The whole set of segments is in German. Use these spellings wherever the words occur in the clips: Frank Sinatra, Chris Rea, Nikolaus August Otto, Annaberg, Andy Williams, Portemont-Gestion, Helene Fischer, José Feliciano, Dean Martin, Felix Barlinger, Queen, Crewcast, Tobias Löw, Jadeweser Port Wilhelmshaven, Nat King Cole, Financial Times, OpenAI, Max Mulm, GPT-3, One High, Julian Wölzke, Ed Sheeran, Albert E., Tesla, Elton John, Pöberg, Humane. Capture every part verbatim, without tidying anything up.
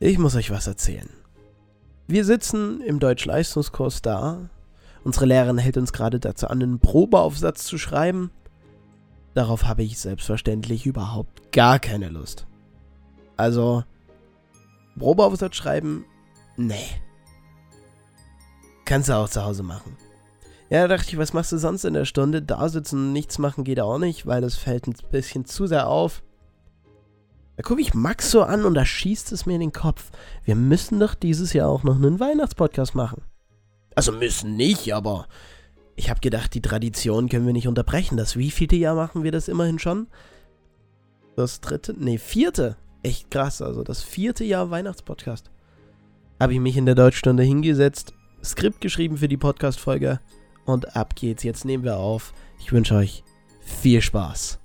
Ich muss euch was erzählen. Wir sitzen im Deutsch-Leistungskurs da. Unsere Lehrerin hält uns gerade dazu an, einen Probeaufsatz zu schreiben. Darauf habe ich selbstverständlich überhaupt gar keine Lust. Also, Probeaufsatz schreiben? Nee. Kannst du auch zu Hause machen. Ja, da dachte ich, was machst du sonst in der Stunde? Da sitzen und nichts machen geht auch nicht, weil das fällt ein bisschen zu sehr auf. Da gucke ich Max so an und da schießt es mir in den Kopf. Wir müssen doch dieses Jahr auch noch einen Weihnachtspodcast machen. Also müssen nicht, aber ich habe gedacht, die Tradition können wir nicht unterbrechen. Das wievielte Jahr machen wir das immerhin schon? Das dritte, nee, vierte. Echt krass, also das vierte Jahr Weihnachtspodcast. Habe ich mich in der Deutschstunde hingesetzt, Skript geschrieben für die Podcast-Folge und ab geht's. Jetzt nehmen wir auf. Ich wünsche euch viel Spaß.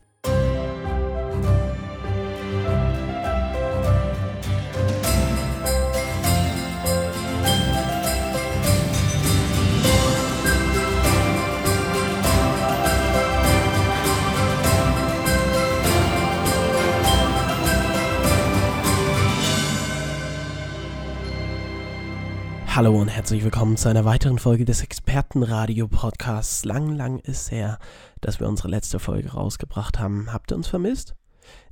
Hallo und herzlich willkommen zu einer weiteren Folge des Expertenradio-Podcasts. Lang, lang ist her, dass wir unsere letzte Folge rausgebracht haben. Habt ihr uns vermisst?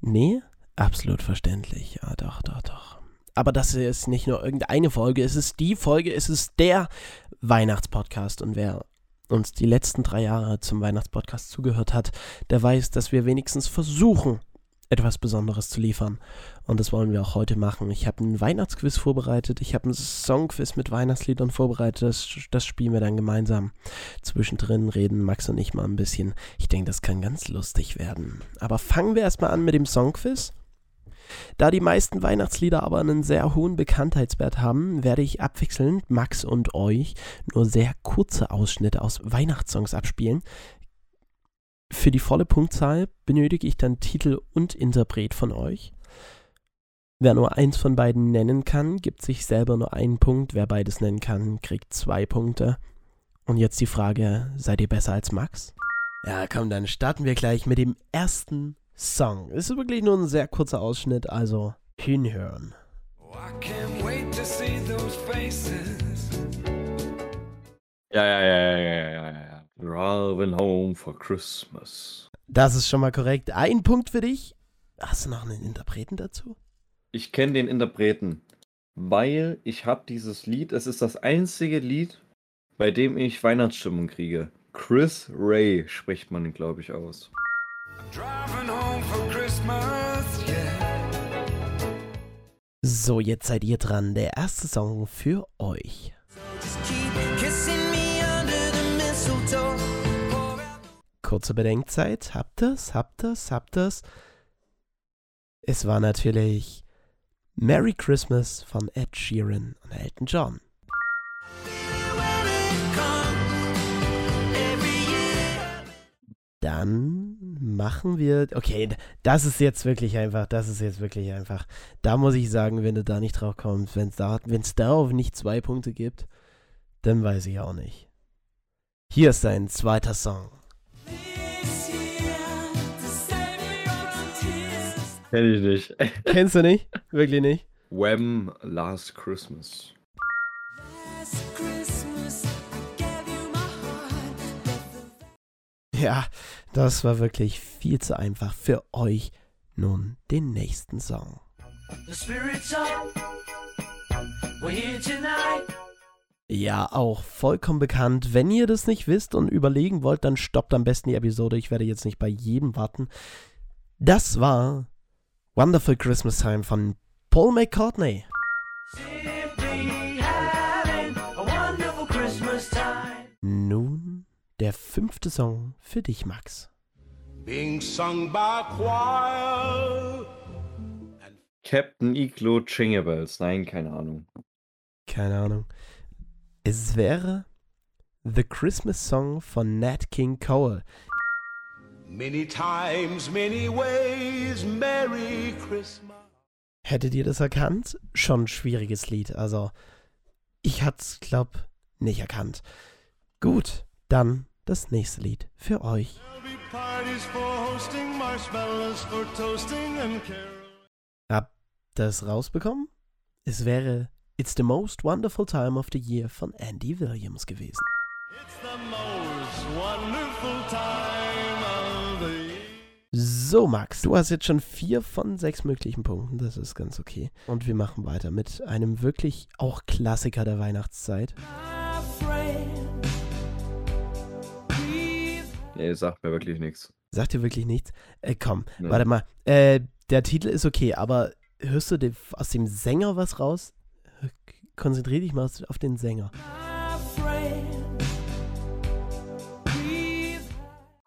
Nee? Absolut verständlich. Ja, doch, doch, doch. Aber das ist nicht nur irgendeine Folge, es ist die Folge, es ist der Weihnachtspodcast. Und wer uns die letzten drei Jahre zum Weihnachtspodcast zugehört hat, der weiß, dass wir wenigstens versuchen, etwas Besonderes zu liefern. Und das wollen wir auch heute machen. Ich habe einen Weihnachtsquiz vorbereitet. Ich habe einen Songquiz mit Weihnachtsliedern vorbereitet. Das, das spielen wir dann gemeinsam. Zwischendrin reden Max und ich mal ein bisschen. Ich denke, das kann ganz lustig werden. Aber fangen wir erstmal an mit dem Songquiz. Da die meisten Weihnachtslieder aber einen sehr hohen Bekanntheitswert haben, werde ich abwechselnd Max und euch nur sehr kurze Ausschnitte aus Weihnachtssongs abspielen. Für die volle Punktzahl benötige ich dann Titel und Interpret von euch. Wer nur eins von beiden nennen kann, gibt sich selber nur einen Punkt. Wer beides nennen kann, kriegt zwei Punkte. Und jetzt die Frage, seid ihr besser als Max? Ja, komm, dann starten wir gleich mit dem ersten Song. Es ist wirklich nur ein sehr kurzer Ausschnitt, also hinhören. Oh, I can't wait to see those faces. Ja, ja, ja, ja, ja, ja, ja. Driving home for Christmas. Das ist schon mal korrekt. Ein Punkt für dich. Hast du noch einen Interpreten dazu? Ich kenne den Interpreten, weil ich habe dieses Lied, es ist das einzige Lied, bei dem ich Weihnachtsstimmung kriege. Chris Rea spricht man, glaube ich, aus. Driving home for Christmas, yeah. So, jetzt seid ihr dran. Der erste Song für euch. Kurze Bedenkzeit. Habt ihr's? Habt ihr's? Habt ihr's? Es war natürlich Merry Christmas von Ed Sheeran und Elton John. Dann machen wir... Okay, das ist jetzt wirklich einfach. Das ist jetzt wirklich einfach. Da muss ich sagen, wenn du da nicht drauf kommst, wenn es da, wenn's darauf nicht zwei Punkte gibt, dann weiß ich auch nicht. Hier ist sein zweiter Song. Kenn ich nicht. Kennst du nicht? Wirklich nicht? Wham! Last Christmas. Ja, das war wirklich viel zu einfach für euch. Nun den nächsten Song. Ja, auch vollkommen bekannt. Wenn ihr das nicht wisst und überlegen wollt, dann stoppt am besten die Episode. Ich werde jetzt nicht bei jedem warten. Das war Wonderful Christmas Time von Paul McCartney. Nun der fünfte Song für dich, Max. Being sung by choir. Captain Iglo Jingle Bells. Nein, keine Ahnung. Keine Ahnung. Es wäre The Christmas Song von Nat King Cole. Many times, many ways, Merry Christmas. Hättet ihr das erkannt? Schon ein schwieriges Lied, also ich hat's, glaub, nicht erkannt. Gut, dann das nächste Lied für euch. Merry Habt das rausbekommen? Es wäre It's the Most Wonderful Time of the Year von Andy Williams gewesen. It's the most wonderful time of the year. So, Max, du hast jetzt schon vier von sechs möglichen Punkten, das ist ganz okay. Und wir machen weiter mit einem wirklich auch Klassiker der Weihnachtszeit. Nee, sagt mir wirklich nichts. Sagt dir wirklich nichts? Äh, komm, nee. Warte mal. Äh, der Titel ist okay, aber hörst du aus dem Sänger was raus? Konzentrier dich mal auf den Sänger.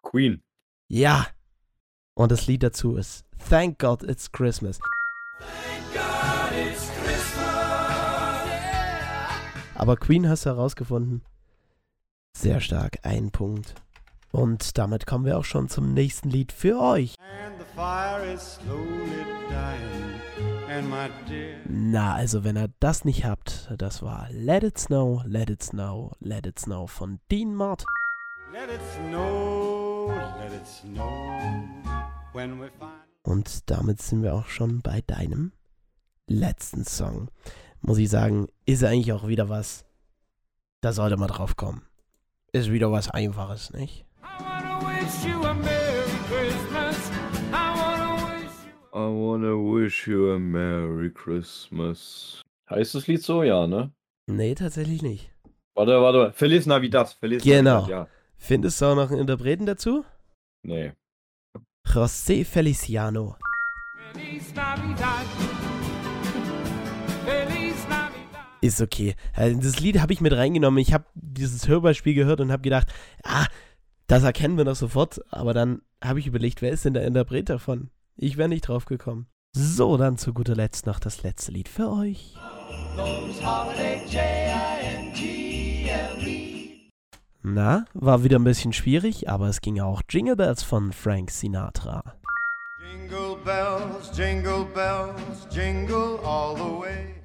Queen. Ja. Und das Lied dazu ist Thank God It's Christmas. Thank God It's Christmas. Yeah. Aber Queen hast du herausgefunden. Sehr stark, ein Punkt. Und damit kommen wir auch schon zum nächsten Lied für euch. Na, also wenn ihr das nicht habt, das war Let It Snow, Let It Snow, Let It Snow von Dean Martin. Let it snow, let it snow, when we find... Und damit sind wir auch schon bei deinem letzten Song. Muss ich sagen, ist eigentlich auch wieder was, da sollte man drauf kommen. Ist wieder was Einfaches, nicht? I wanna wish you a Merry Christmas. I wanna wish you a... I wanna wish you a Merry Christmas. Heißt das Lied so, ja, ne? Nee, tatsächlich nicht. Warte, warte, warte. Feliz Navidad. Feliz genau. Navidad, ja. Findest du auch noch einen Interpreten dazu? Nee. José Feliciano. Feliz Navidad. Feliz Navidad. Ist okay. Also das Lied habe ich mit reingenommen. Ich habe dieses Hörbeispiel gehört und habe gedacht, ah, das erkennen wir doch sofort. Aber dann habe ich überlegt, wer ist denn der Interpret davon? Ich wäre nicht drauf gekommen. So, dann zu guter Letzt noch das letzte Lied für euch. Na, war wieder ein bisschen schwierig, aber es ging auch Jingle Bells von Frank Sinatra. Jingle Bells, Jingle Bells, Jingle all the way.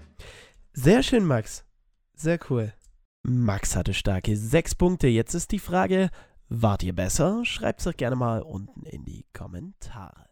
Sehr schön, Max. Sehr cool. Max hatte starke sechs Punkte. Jetzt ist die Frage, wart ihr besser? Schreibt's doch gerne mal unten in die Kommentare.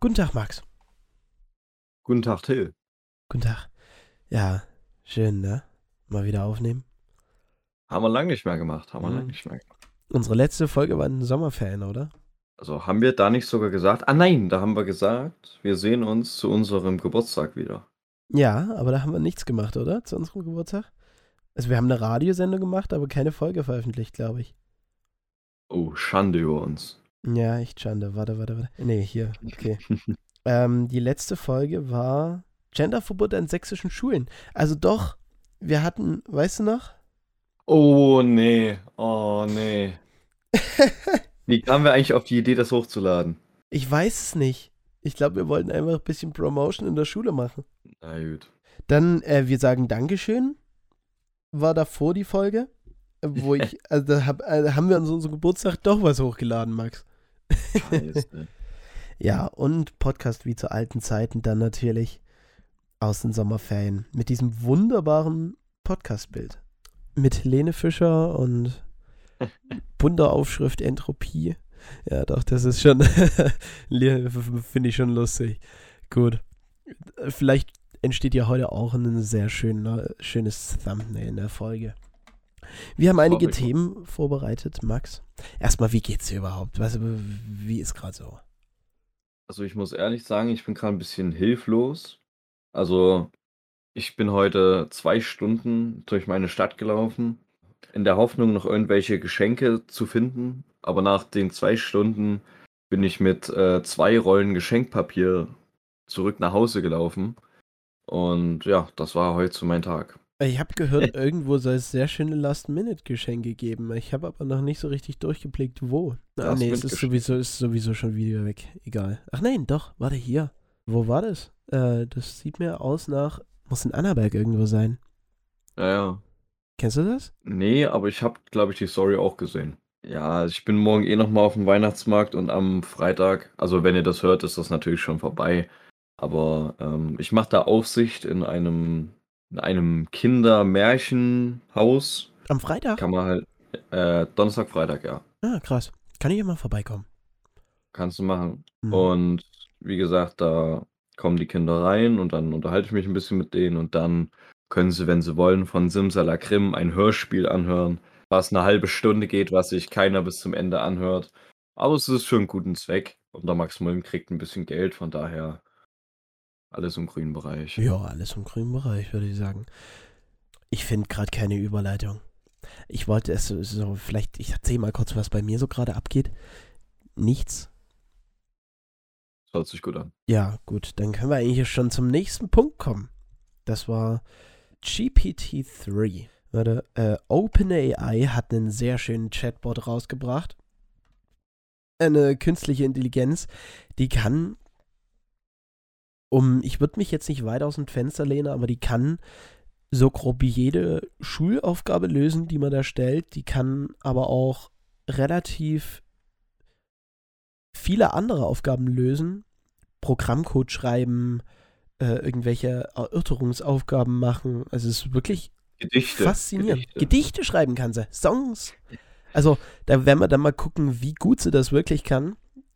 Guten Tag, Max. Guten Tag, Till. Guten Tag. Ja, schön, ne? Mal wieder aufnehmen. Haben wir lange nicht mehr gemacht, haben wir mhm. lange nicht mehr gemacht. Unsere letzte Folge war in den Sommerferien, oder? Also haben wir da nicht sogar gesagt, ah nein, da haben wir gesagt, wir sehen uns zu unserem Geburtstag wieder. Ja, aber da haben wir nichts gemacht, oder? Zu unserem Geburtstag? Also wir haben eine Radiosendung gemacht, aber keine Folge veröffentlicht, glaube ich. Oh, Schande über uns. Ja, echt Schande. Warte, warte, warte. Nee, hier. Okay. ähm, die letzte Folge war Genderverbot an sächsischen Schulen. Also doch, wir hatten, weißt du noch? Oh, nee. Oh, nee. Wie kamen wir eigentlich auf die Idee, das hochzuladen? Ich weiß es nicht. Ich glaube, wir wollten einfach ein bisschen Promotion in der Schule machen. Na gut. Dann, äh, wir sagen Dankeschön. War davor die Folge, wo ich, also da hab, also haben wir an unserem Geburtstag doch was hochgeladen, Max. Scheiße. Ja, und Podcast wie zu alten Zeiten dann natürlich aus den Sommerferien mit diesem wunderbaren Podcast-Bild. Mit Helene Fischer und bunter Aufschrift Entropie. Ja, doch, das ist schon, finde ich schon lustig. Gut. Vielleicht entsteht ja heute auch ein sehr schöner, schönes Thumbnail in der Folge. Wir haben einige Themen vorbereitet, Max. Erstmal, wie geht's dir überhaupt? Was, wie ist gerade so? Also ich muss ehrlich sagen, ich bin gerade ein bisschen hilflos. Also ich bin heute zwei Stunden durch meine Stadt gelaufen, in der Hoffnung, noch irgendwelche Geschenke zu finden. Aber nach den zwei Stunden bin ich mit äh, zwei Rollen Geschenkpapier zurück nach Hause gelaufen. Und ja, das war heute so mein Tag. Ich habe gehört, irgendwo soll es sehr schöne Last-Minute-Geschenke geben. Ich habe aber noch nicht so richtig durchgeblickt, wo. Ah, nee, es ist sowieso, ist sowieso schon wieder weg. Egal. Ach nein, doch, warte, hier. Wo war das? Äh, das sieht mir aus nach, muss in Annaberg irgendwo sein. Ja, ja. Kennst du das? Nee, aber ich habe, glaube ich, die Story auch gesehen. Ja, ich bin morgen eh nochmal auf dem Weihnachtsmarkt und am Freitag, also wenn ihr das hört, ist das natürlich schon vorbei. Aber ähm, ich mache da Aufsicht in einem in einem Kindermärchenhaus. Am Freitag? Kann man halt, äh, Donnerstag, Freitag, ja. Ah, krass. Kann ich ja mal vorbeikommen. Kannst du machen. Mhm. Und wie gesagt, da kommen die Kinder rein und dann unterhalte ich mich ein bisschen mit denen und dann können sie, wenn sie wollen, von Simsalakrim ein Hörspiel anhören, was eine halbe Stunde geht, was sich keiner bis zum Ende anhört. Aber es ist für einen guten Zweck und der Max Mulm kriegt ein bisschen Geld, von daher alles im grünen Bereich. Ja, alles im grünen Bereich, würde ich sagen. Ich finde gerade keine Überleitung. Ich wollte es so, vielleicht, ich erzähle mal kurz, was bei mir so gerade abgeht. Nichts. Das hört sich gut an. Ja, gut, dann können wir eigentlich schon zum nächsten Punkt kommen. Das war G P T drei. Warte, äh, OpenAI hat einen sehr schönen Chatbot rausgebracht. Eine künstliche Intelligenz, die kann um, ich würde mich jetzt nicht weit aus dem Fenster lehnen, aber die kann so grob jede Schulaufgabe lösen, die man da stellt. Die kann aber auch relativ viele andere Aufgaben lösen. Programmcode schreiben, äh, irgendwelche Erörterungsaufgaben machen. Also es ist wirklich Gedichte, faszinierend. Gedichte. Gedichte schreiben kann sie, Songs. Also da werden wir dann mal gucken, wie gut sie das wirklich kann.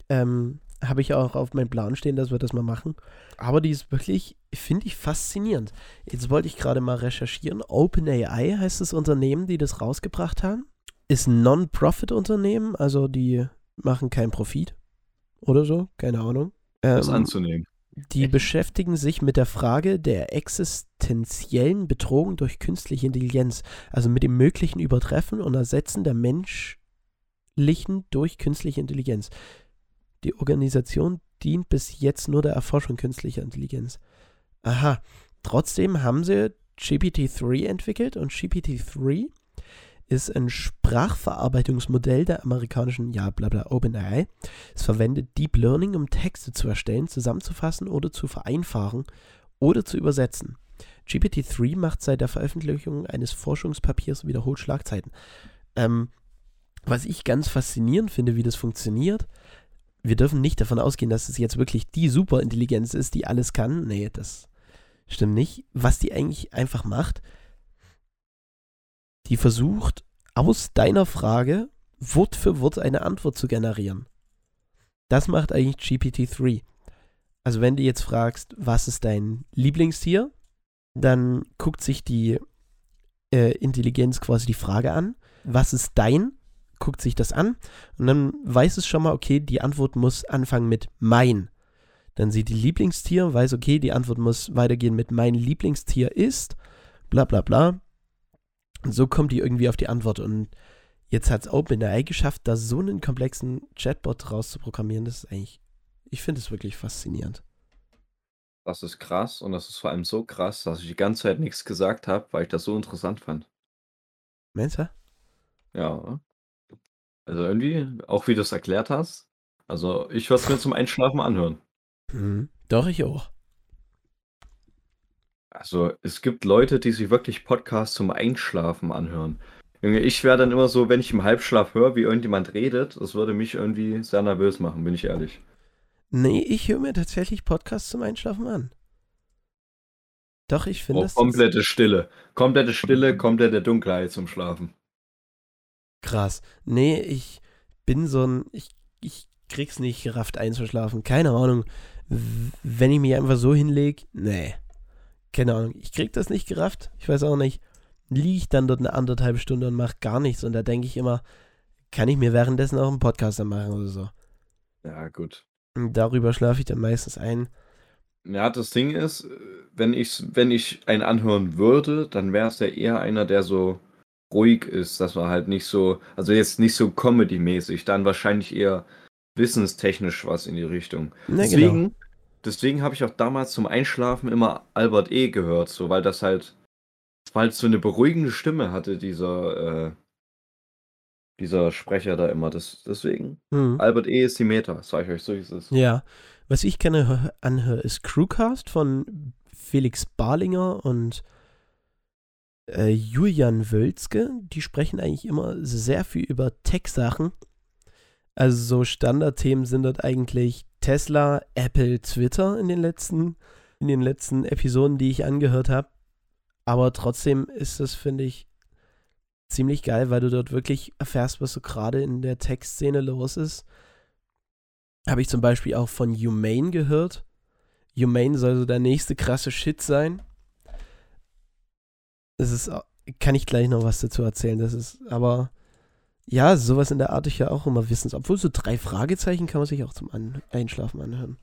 Ähm, habe ich auch auf meinem Plan stehen, dass wir das mal machen. Aber die ist wirklich, finde ich, faszinierend. Jetzt wollte ich gerade mal recherchieren. OpenAI heißt das Unternehmen, die das rausgebracht haben. Ist ein Non-Profit-Unternehmen, also die machen keinen Profit oder so, keine Ahnung. Ähm, das anzunehmen. Die Echt? beschäftigen sich mit der Frage der existenziellen Bedrohung durch künstliche Intelligenz, also mit dem möglichen Übertreffen und Ersetzen der menschlichen durch künstliche Intelligenz. Die Organisation dient bis jetzt nur der Erforschung künstlicher Intelligenz. Aha, trotzdem haben sie G P T drei entwickelt und G P T drei ist ein Sprachverarbeitungsmodell der amerikanischen, ja bla bla, OpenAI. Es verwendet Deep Learning, um Texte zu erstellen, zusammenzufassen oder zu vereinfachen oder zu übersetzen. G P T drei macht seit der Veröffentlichung eines Forschungspapiers wiederholt Schlagzeiten. Ähm, was ich ganz faszinierend finde, wie das funktioniert. Wir dürfen nicht davon ausgehen, dass es jetzt wirklich die Superintelligenz ist, die alles kann. Nee, das stimmt nicht. Was die eigentlich einfach macht, die versucht, aus deiner Frage Wort für Wort eine Antwort zu generieren. Das macht eigentlich G P T drei. Also wenn du jetzt fragst, was ist dein Lieblingstier, dann guckt sich die äh, Intelligenz quasi die Frage an, was ist dein, guckt sich das an und dann weiß es schon mal, okay, die Antwort muss anfangen mit mein. Dann sieht die Lieblingstier, weiß, okay, die Antwort muss weitergehen mit mein Lieblingstier ist, bla bla bla. Und so kommt die irgendwie auf die Antwort und jetzt hat es OpenAI geschafft, da so einen komplexen Chatbot rauszuprogrammieren. Das ist eigentlich, ich finde es wirklich faszinierend. Das ist krass und das ist vor allem so krass, dass ich die ganze Zeit nichts gesagt habe, weil ich das so interessant fand. Meinst du? Ja, also irgendwie, auch wie du es erklärt hast, also ich würde es mir zum Einschlafen anhören. Mhm. Doch, ich auch. Also es gibt Leute, die sich wirklich Podcasts zum Einschlafen anhören. Ich wäre dann immer so, wenn ich im Halbschlaf höre, wie irgendjemand redet, das würde mich irgendwie sehr nervös machen, bin ich ehrlich. Nee, ich höre mir tatsächlich Podcasts zum Einschlafen an. Doch, ich finde oh, das... Komplette Stille, komplette Stille, komplette Dunkelheit zum Schlafen. Krass. Nee, ich bin so ein, ich, ich krieg's nicht gerafft einzuschlafen. Keine Ahnung. Wenn ich mich einfach so hinlege, nee. Keine Ahnung. Ich krieg das nicht gerafft. Ich weiß auch nicht. liege ich dann dort eine anderthalb Stunde und mache gar nichts. Und da denke ich immer, kann ich mir währenddessen auch einen Podcast dann machen oder so. Ja, gut. Und darüber schlafe ich dann meistens ein. Ja, das Ding ist, wenn ich, wenn ich einen anhören würde, dann wäre es ja eher einer, der so ruhig ist, dass man halt nicht so, also jetzt nicht so Comedy-mäßig, dann wahrscheinlich eher wissenstechnisch was in die Richtung. Na, deswegen, genau. deswegen habe ich auch damals zum Einschlafen immer Albert E. gehört, so, weil das halt, weil es so eine beruhigende Stimme hatte, dieser, äh, dieser Sprecher da immer. Das, deswegen, hm. Albert E. ist die Meta, sag ich euch, so ist es. Ja. Was ich gerne anhöre, ist Crewcast von Felix Barlinger und äh, Julian Wölzke. Die sprechen eigentlich immer sehr viel über Tech-Sachen. Also so Standardthemen sind dort eigentlich Tesla, Apple, Twitter in den letzten, in den letzten Episoden, die ich angehört habe. Aber trotzdem ist das, finde ich, ziemlich geil, weil du dort wirklich erfährst, was so gerade in der Tech-Szene los ist. Habe ich zum Beispiel auch von Humane gehört. Humane soll so der nächste krasse Shit sein. Das ist, kann ich gleich noch was dazu erzählen. Das ist, aber ja, sowas in der Art ich ja auch immer wissens. Obwohl so drei Fragezeichen kann man sich auch zum An- Einschlafen anhören.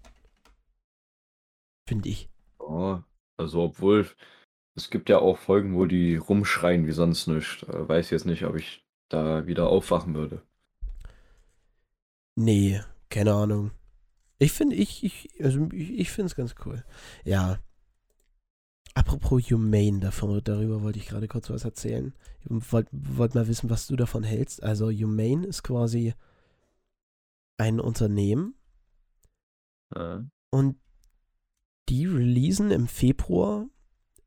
Finde ich. Oh, also obwohl, es gibt ja auch Folgen, wo die rumschreien wie sonst nichts. Weiß jetzt nicht, ob ich da wieder aufwachen würde. Nee. Keine Ahnung. Ich finde ich, ich, also ich, ich finde es ganz cool. Ja. Apropos Humane, davon, darüber wollte ich gerade kurz was erzählen. Ich wollte wollt mal wissen, was du davon hältst. Also Humane ist quasi ein Unternehmen. Ja. Und die releasen im Februar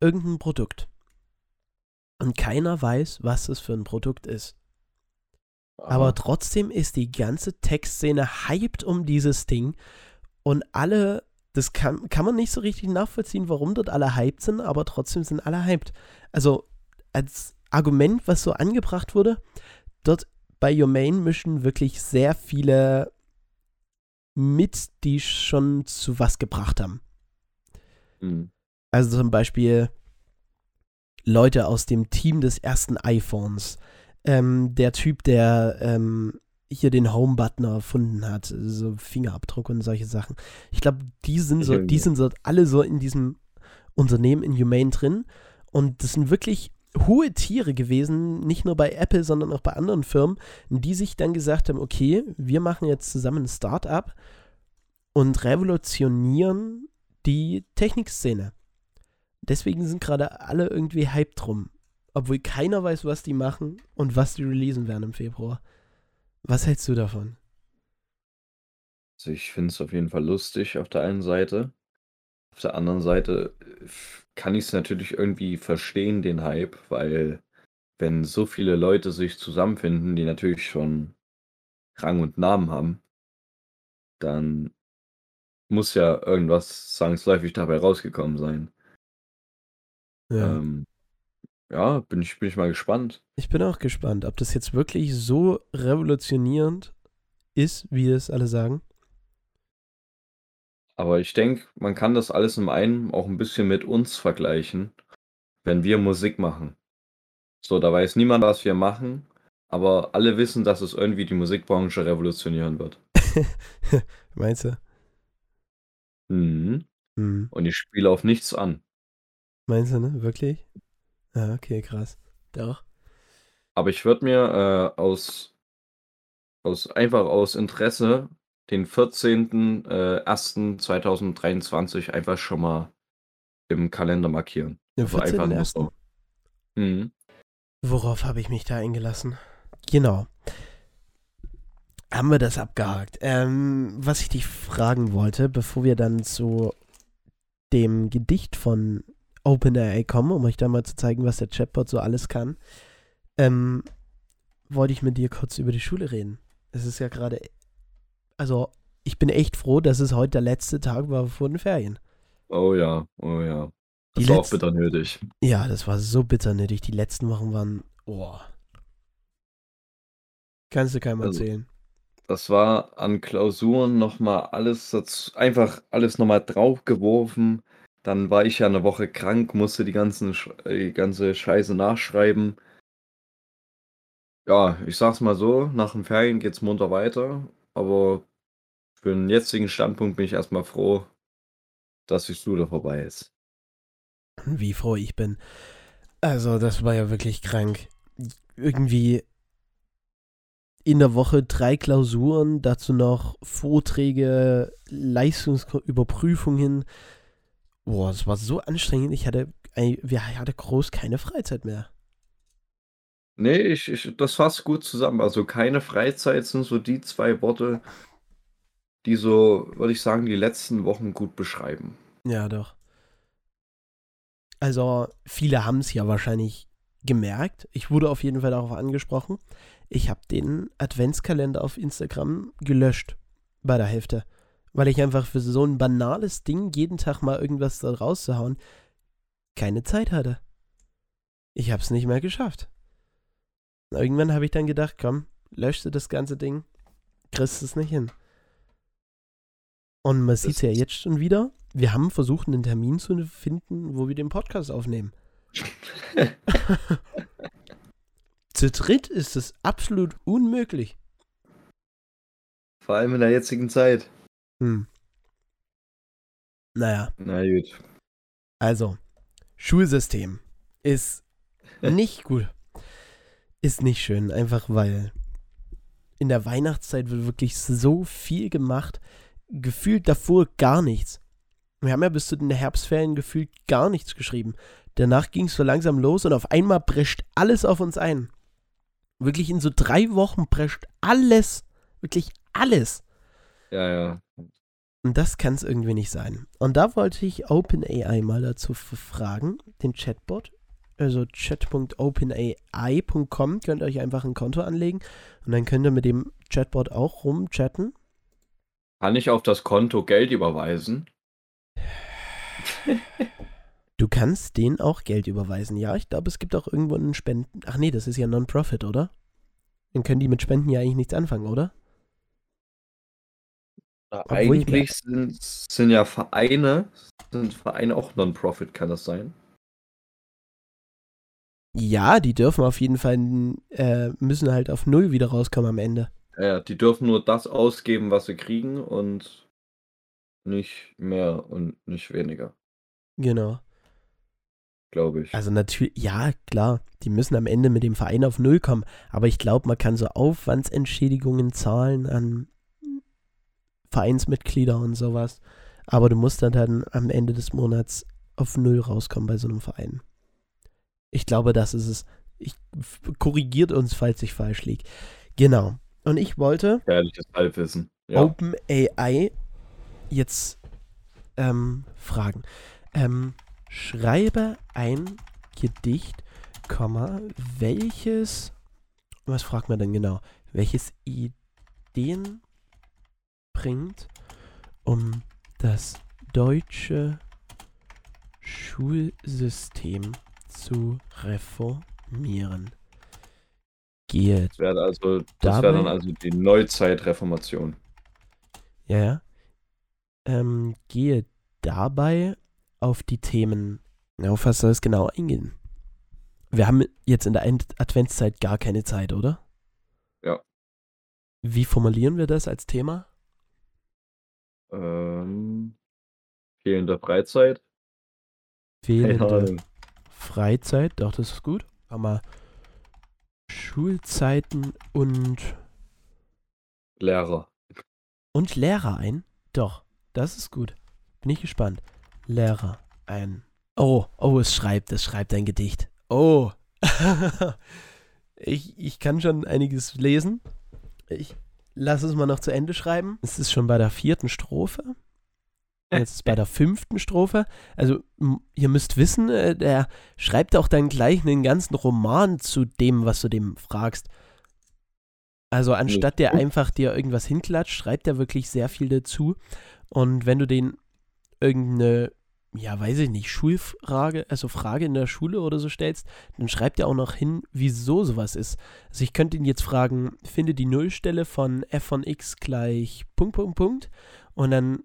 irgendein Produkt. Und keiner weiß, was das für ein Produkt ist. Aber trotzdem ist die ganze Tech-Szene hyped um dieses Ding und alle, das kann, kann man nicht so richtig nachvollziehen, warum dort alle hyped sind, aber trotzdem sind alle hyped. Also als Argument, was so angebracht wurde, dort bei Humane mischen wirklich sehr viele mit, die schon zu was gebracht haben. Mhm. Also zum Beispiel Leute aus dem Team des ersten iPhones, Ähm, der Typ, der ähm, hier den Home-Button erfunden hat, so Fingerabdruck und solche Sachen. Ich glaube, die sind so, die sind so alle so in diesem Unternehmen in Humane drin. Und das sind wirklich hohe Tiere gewesen, nicht nur bei Apple, sondern auch bei anderen Firmen, die sich dann gesagt haben, okay, wir machen jetzt zusammen ein Start-up und revolutionieren die Technikszene. Deswegen sind gerade alle irgendwie hyped drum. Obwohl keiner weiß, was die machen und was die releasen werden im Februar. Was hältst du davon? Also ich finde es auf jeden Fall lustig auf der einen Seite. Auf der anderen Seite kann ich es natürlich irgendwie verstehen, den Hype, weil wenn so viele Leute sich zusammenfinden, die natürlich schon Rang und Namen haben, dann muss ja irgendwas zwangsläufig dabei rausgekommen sein. Ja. Ähm, Ja, bin ich, bin ich mal gespannt. Ich bin auch gespannt, ob das jetzt wirklich so revolutionierend ist, wie es alle sagen. Aber ich denke, man kann das alles im einen auch ein bisschen mit uns vergleichen, wenn wir Musik machen. So, da weiß niemand, was wir machen, aber alle wissen, dass es irgendwie die Musikbranche revolutionieren wird. Meinst du? Mhm. mhm. Und ich spiele auf nichts an. Meinst du, ne? Wirklich? Ah, okay, krass. Doch. Aber ich würde mir äh, aus, aus einfach aus Interesse den vierzehnten ersten zweitausenddreiundzwanzig einfach schon mal im Kalender markieren. Den also vierzehnten ersten So. Mhm. Worauf habe ich mich da eingelassen? Genau. Haben wir das abgehakt. Ähm, was ich dich fragen wollte, bevor wir dann zu dem Gedicht von OpenAI kommen, um euch da mal zu zeigen, was der Chatbot so alles kann, ähm, wollte ich mit dir kurz über die Schule reden. Es ist ja gerade, also ich bin echt froh, dass es heute der letzte Tag war vor den Ferien. Oh ja, oh ja. Das die war letzten, auch bitter nötig. Ja, das war so bitter nötig. Die letzten Wochen waren, oh. Kannst du keinem also, erzählen. Das war an Klausuren nochmal alles, das, einfach alles nochmal draufgeworfen. Dann war ich ja eine Woche krank, musste die, ganzen, die ganze Scheiße nachschreiben. Ja, ich sag's mal so, nach den Ferien geht's munter weiter, aber für den jetzigen Standpunkt bin ich erstmal froh, dass die Schule vorbei ist. Wie froh ich bin. Also, das war ja wirklich krank. Irgendwie in der Woche drei Klausuren, dazu noch Vorträge, Leistungsüberprüfungen. Boah, das war so anstrengend, ich hatte, wir hatte groß keine Freizeit mehr. Nee, ich, ich, das fasst gut zusammen. Also keine Freizeit sind so die zwei Worte, die so, würde ich sagen, die letzten Wochen gut beschreiben. Ja, doch. Also viele haben es ja wahrscheinlich gemerkt. Ich wurde auf jeden Fall darauf angesprochen. Ich habe den Adventskalender auf Instagram gelöscht bei der Hälfte, weil ich einfach für so ein banales Ding, jeden Tag mal irgendwas da rauszuhauen, keine Zeit hatte. Ich habe es nicht mehr geschafft. Irgendwann habe ich dann gedacht, komm, löschte das ganze Ding, kriegst es nicht hin. Und man sieht es ja jetzt schon wieder, wir haben versucht, einen Termin zu finden, wo wir den Podcast aufnehmen. Zu dritt ist es absolut unmöglich. Vor allem in der jetzigen Zeit. Hm. Naja. Na gut. Also, Schulsystem ist nicht gut. Ist nicht schön, einfach weil in der Weihnachtszeit wird wirklich so viel gemacht, gefühlt davor gar nichts. Wir haben ja bis zu den Herbstferien gefühlt gar nichts geschrieben. Danach ging es so langsam los und auf einmal prescht alles auf uns ein. Wirklich in so drei Wochen prescht alles, wirklich alles. Ja, ja. Und das kann es irgendwie nicht sein. Und da wollte ich OpenAI mal dazu fragen, den Chatbot. Also chat Punkt open A I Punkt com könnt ihr euch einfach ein Konto anlegen und dann könnt ihr mit dem Chatbot auch rumchatten. Kann ich auf das Konto Geld überweisen? Du kannst denen auch Geld überweisen, ja. Ich glaube, es gibt auch irgendwo einen Spenden... Ach nee, das ist ja Non-Profit, oder? Dann können die mit Spenden ja eigentlich nichts anfangen, oder? Na, eigentlich sind, sind ja Vereine, sind Vereine auch Non-Profit, kann das sein? Ja, die dürfen auf jeden Fall, äh, müssen halt auf Null wieder rauskommen am Ende. Ja, die dürfen nur das ausgeben, was sie kriegen und nicht mehr und nicht weniger. Genau. Glaube ich. Also natürlich, ja, klar, die müssen am Ende mit dem Verein auf Null kommen, aber ich glaube, man kann so Aufwandsentschädigungen zahlen an Vereinsmitglieder und sowas, aber du musst dann, dann am Ende des Monats auf Null rauskommen bei so einem Verein. Ich glaube, das ist es. Ich, korrigiert uns, falls ich falsch liege. Genau. Und ich wollte ehrliches Halbwissen. Ja. OpenAI jetzt ähm, fragen. Ähm, schreibe ein Gedicht, Komma, welches, was fragt man denn genau? Welches Ideen bringt, um das deutsche Schulsystem zu reformieren. Gehe das wäre also, das wäre dann also die Neuzeitreformation. Ja, ja. Ähm, gehe dabei auf die Themen, auf was soll es genau eingehen? Wir haben jetzt in der Adventszeit gar keine Zeit, oder? Ja. Wie formulieren wir das als Thema? Ähm, fehlende Freizeit. Fehlende Freizeit, doch, das ist gut. Aber Schulzeiten und Lehrer. Und Lehrer ein? Doch, das ist gut. Bin ich gespannt. Lehrer ein. Oh, oh, es schreibt, es schreibt ein Gedicht. Oh. ich, ich kann schon einiges lesen. Ich lasse es mal noch zu Ende schreiben. Es ist schon bei der vierten Strophe. Jetzt ist bei der fünften Strophe. Also ihr müsst wissen, der schreibt auch dann gleich einen ganzen Roman zu dem, was du dem fragst. Also anstatt der einfach dir irgendwas hinklatscht, schreibt er wirklich sehr viel dazu. Und wenn du den irgendeine, ja weiß ich nicht, Schulfrage, also Frage in der Schule oder so stellst, dann schreibt er auch noch hin, wieso sowas ist. Also ich könnte ihn jetzt fragen, finde die Nullstelle von f von x gleich Punkt, Punkt, Punkt. Und dann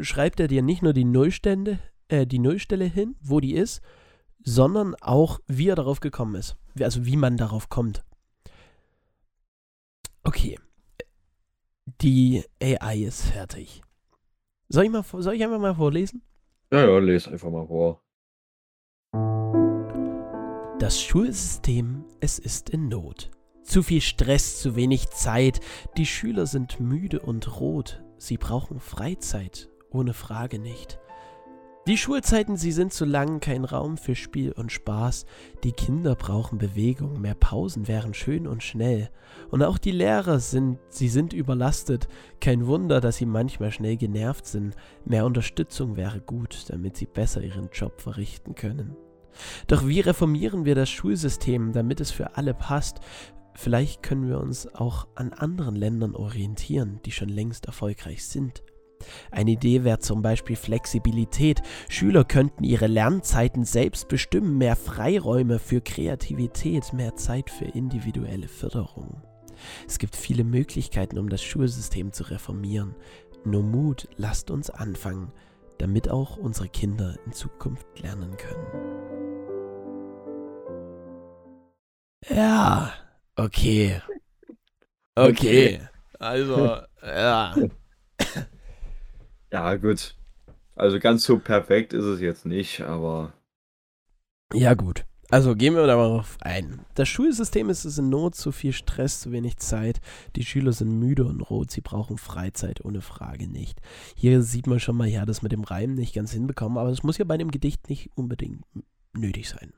schreibt er dir nicht nur die Nullstände, äh, die Nullstelle hin, wo die ist, sondern auch, wie er darauf gekommen ist. Also wie man darauf kommt. Okay. Die A I ist fertig. Soll ich, mal, soll ich einfach mal vorlesen? Ja, ja, lese einfach mal vor. Das Schulsystem, es ist in Not. Zu viel Stress, zu wenig Zeit. Die Schüler sind müde und rot. Sie brauchen Freizeit, ohne Frage nicht. Die Schulzeiten, sie sind zu lang, kein Raum für Spiel und Spaß. Die Kinder brauchen Bewegung, mehr Pausen wären schön und schnell. Und auch die Lehrer sind, sie sind überlastet. Kein Wunder, dass sie manchmal schnell genervt sind. Mehr Unterstützung wäre gut, damit sie besser ihren Job verrichten können. Doch wie reformieren wir das Schulsystem, damit es für alle passt? Vielleicht können wir uns auch an anderen Ländern orientieren, die schon längst erfolgreich sind. Eine Idee wäre zum Beispiel Flexibilität. Schüler könnten ihre Lernzeiten selbst bestimmen, mehr Freiräume für Kreativität, mehr Zeit für individuelle Förderung. Es gibt viele Möglichkeiten, um das Schulsystem zu reformieren. Nur Mut, lasst uns anfangen, damit auch unsere Kinder in Zukunft lernen können. Ja, okay. Okay, also, ja. Ja, gut. Also ganz so perfekt ist es jetzt nicht, aber... Ja, gut. Also gehen wir darauf ein. Das Schulsystem ist es in Not, zu viel Stress, zu wenig Zeit. Die Schüler sind müde und rot, sie brauchen Freizeit, ohne Frage nicht. Hier sieht man schon mal, ja, das mit dem Reimen nicht ganz hinbekommen, aber das muss ja bei dem Gedicht nicht unbedingt nötig sein.